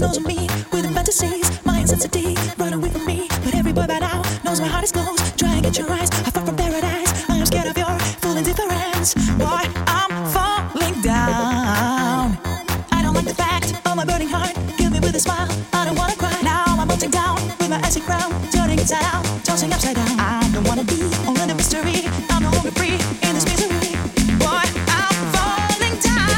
Just knows me with fantasies, my intensity, run away from me. But every boy by now knows my heart is closed. Try and get your eyes, I fall from paradise. I am scared of your full indifference. Boy, I'm falling down. I don't like the fact of my burning heart. Kill me with a smile, I don't wanna cry. Now I'm melting down with my icy crown, turning inside out, tossing upside down. I don't wanna be all in a mystery. I'm no longer free in this misery. Boy, I'm falling down.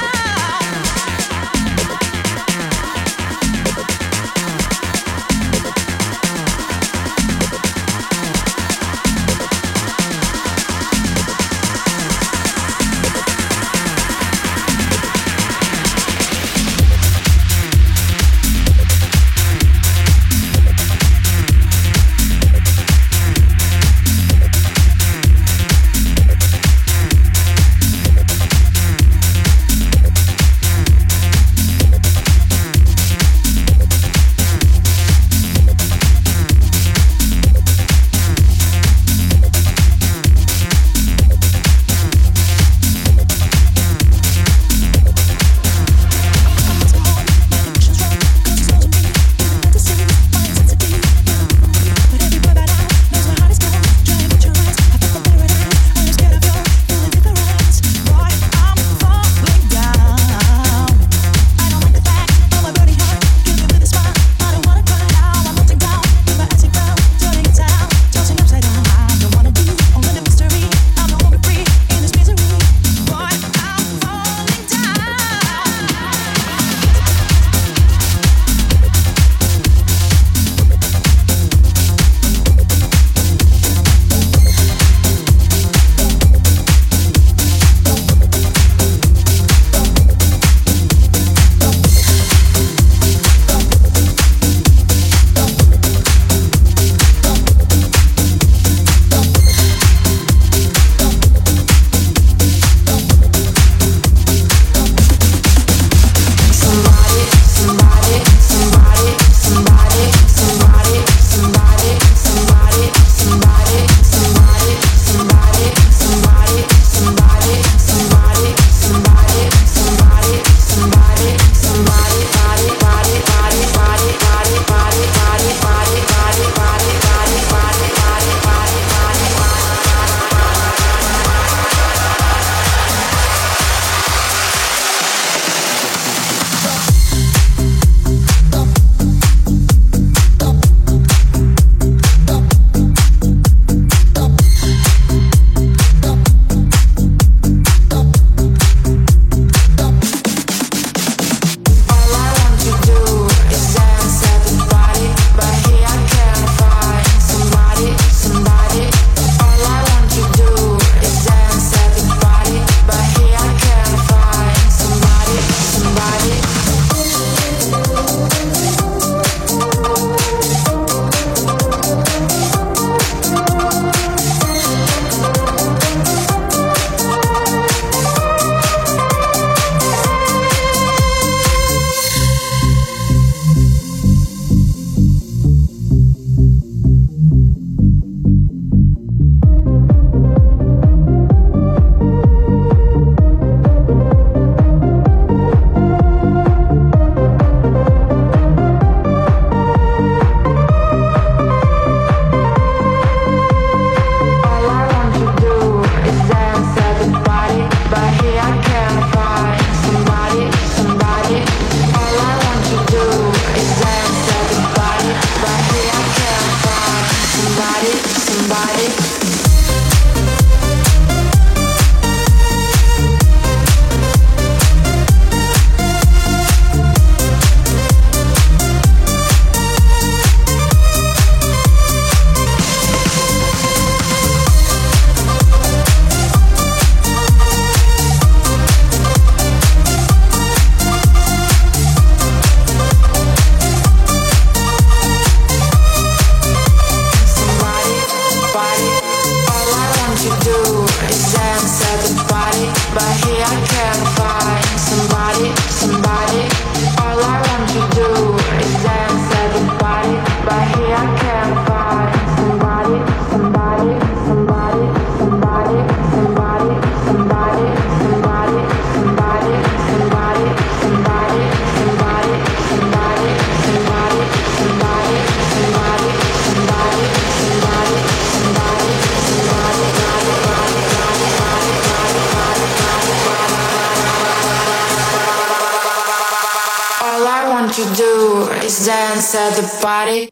want to do is dance at the party.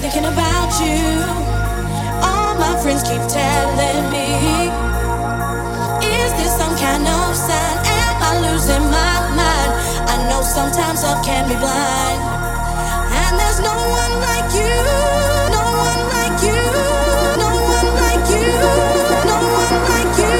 thinking about you. All my friends keep telling me, is this some kind of sign? Am I losing my mind? I know sometimes love can be blind, and there's no one like you, no one like you, no one like you, no one like you.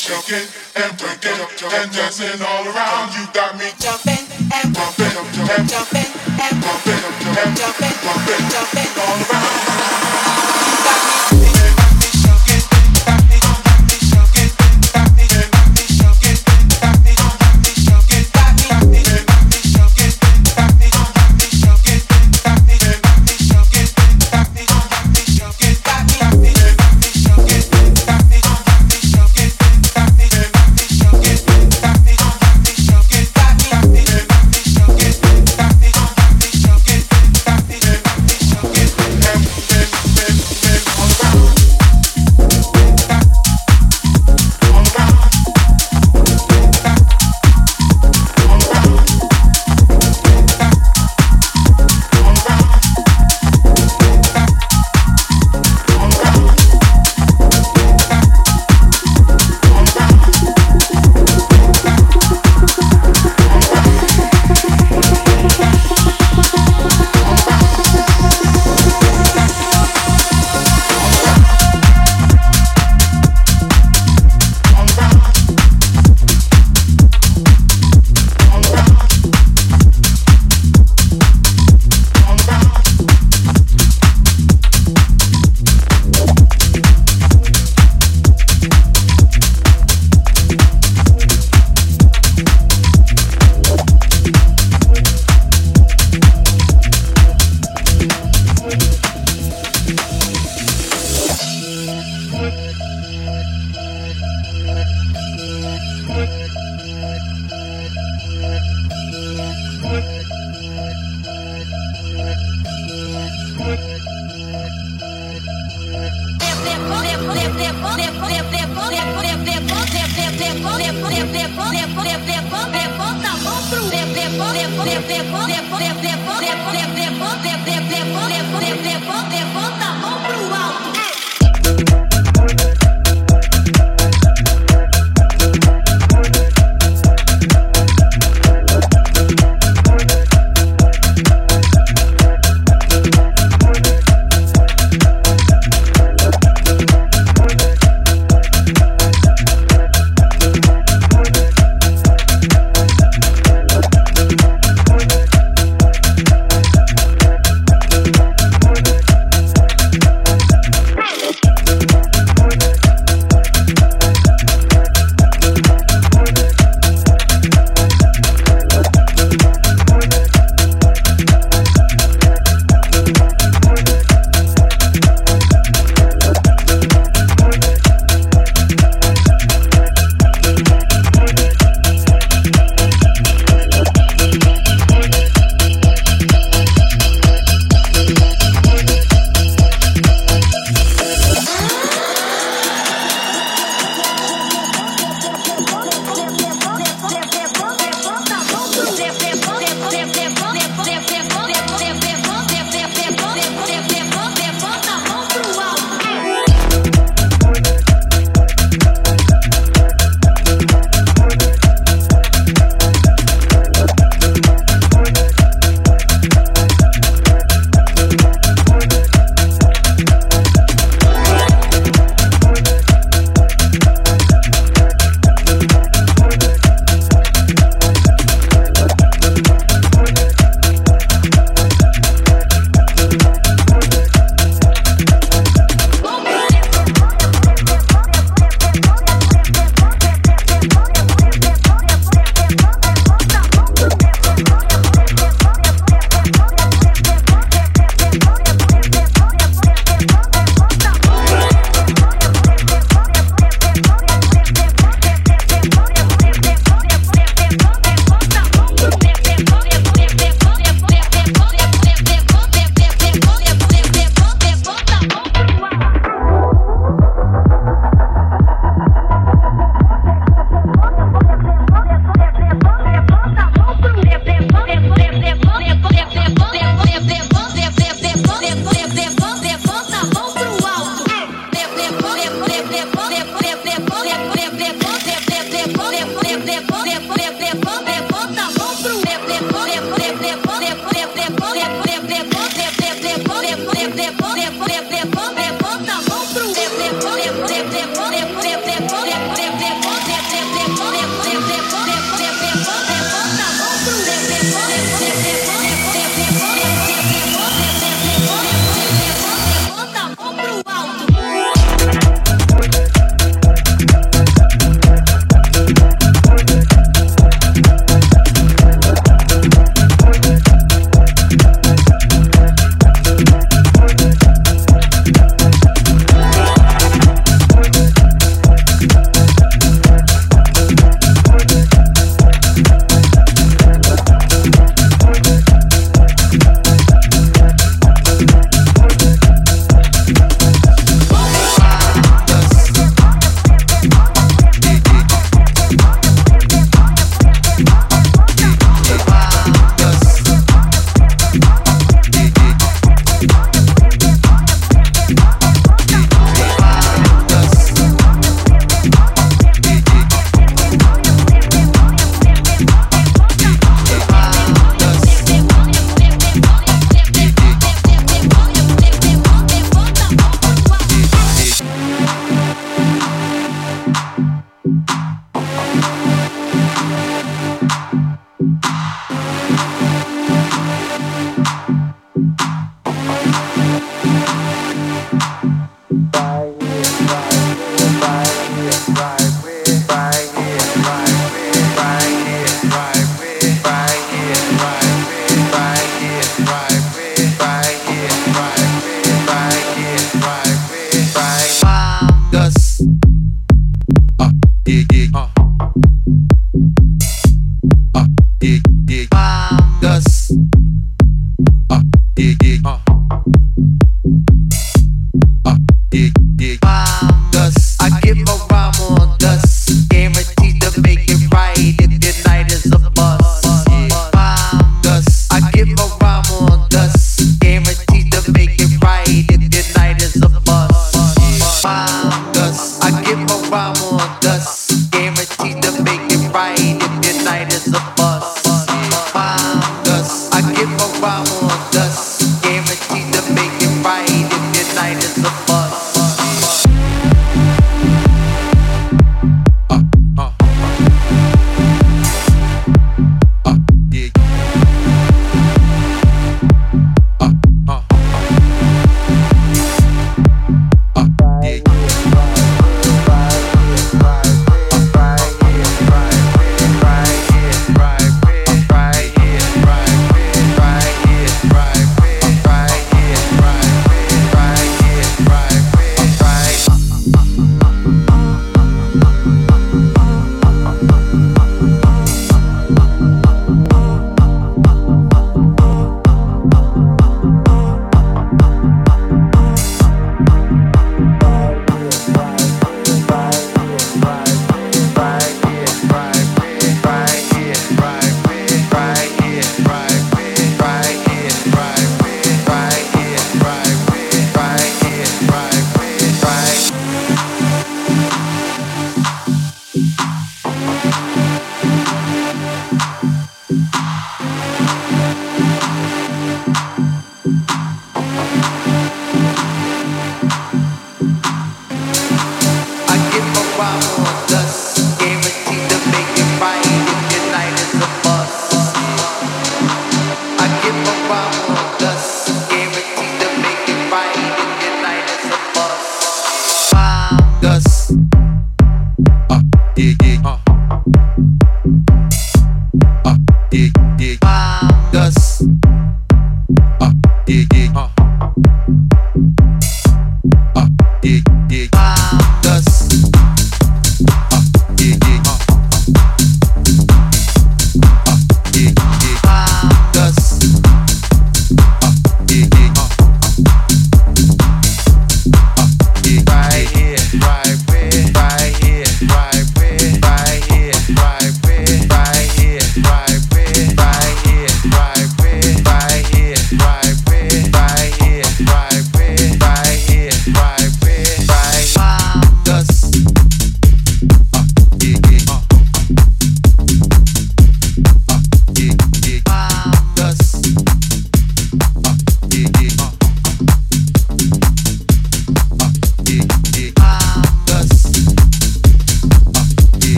Jumping and breaking and dancing all around, you got me jumping and bumping and jumping and bumping and jumping, bumping, jumping all around. You got me.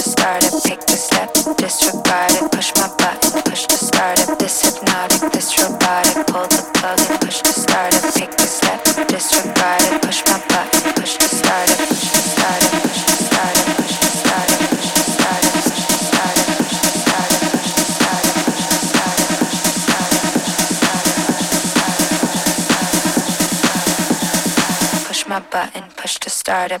to start it, pick the step, disregard it, push my button, push to start it, this hypnotic, this robotic, pull the plug and push to start it, pick the step, disregard it, push my button, push to start it, push to start it, push to start it, push to start it, push to start it, push to start it, push to start it, push to start it, push to start it, push to start it, push to start it, push to start it, push my button, push to start it.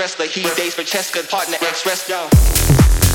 wrestler, he days for Cheska, partner, ex-wrestler.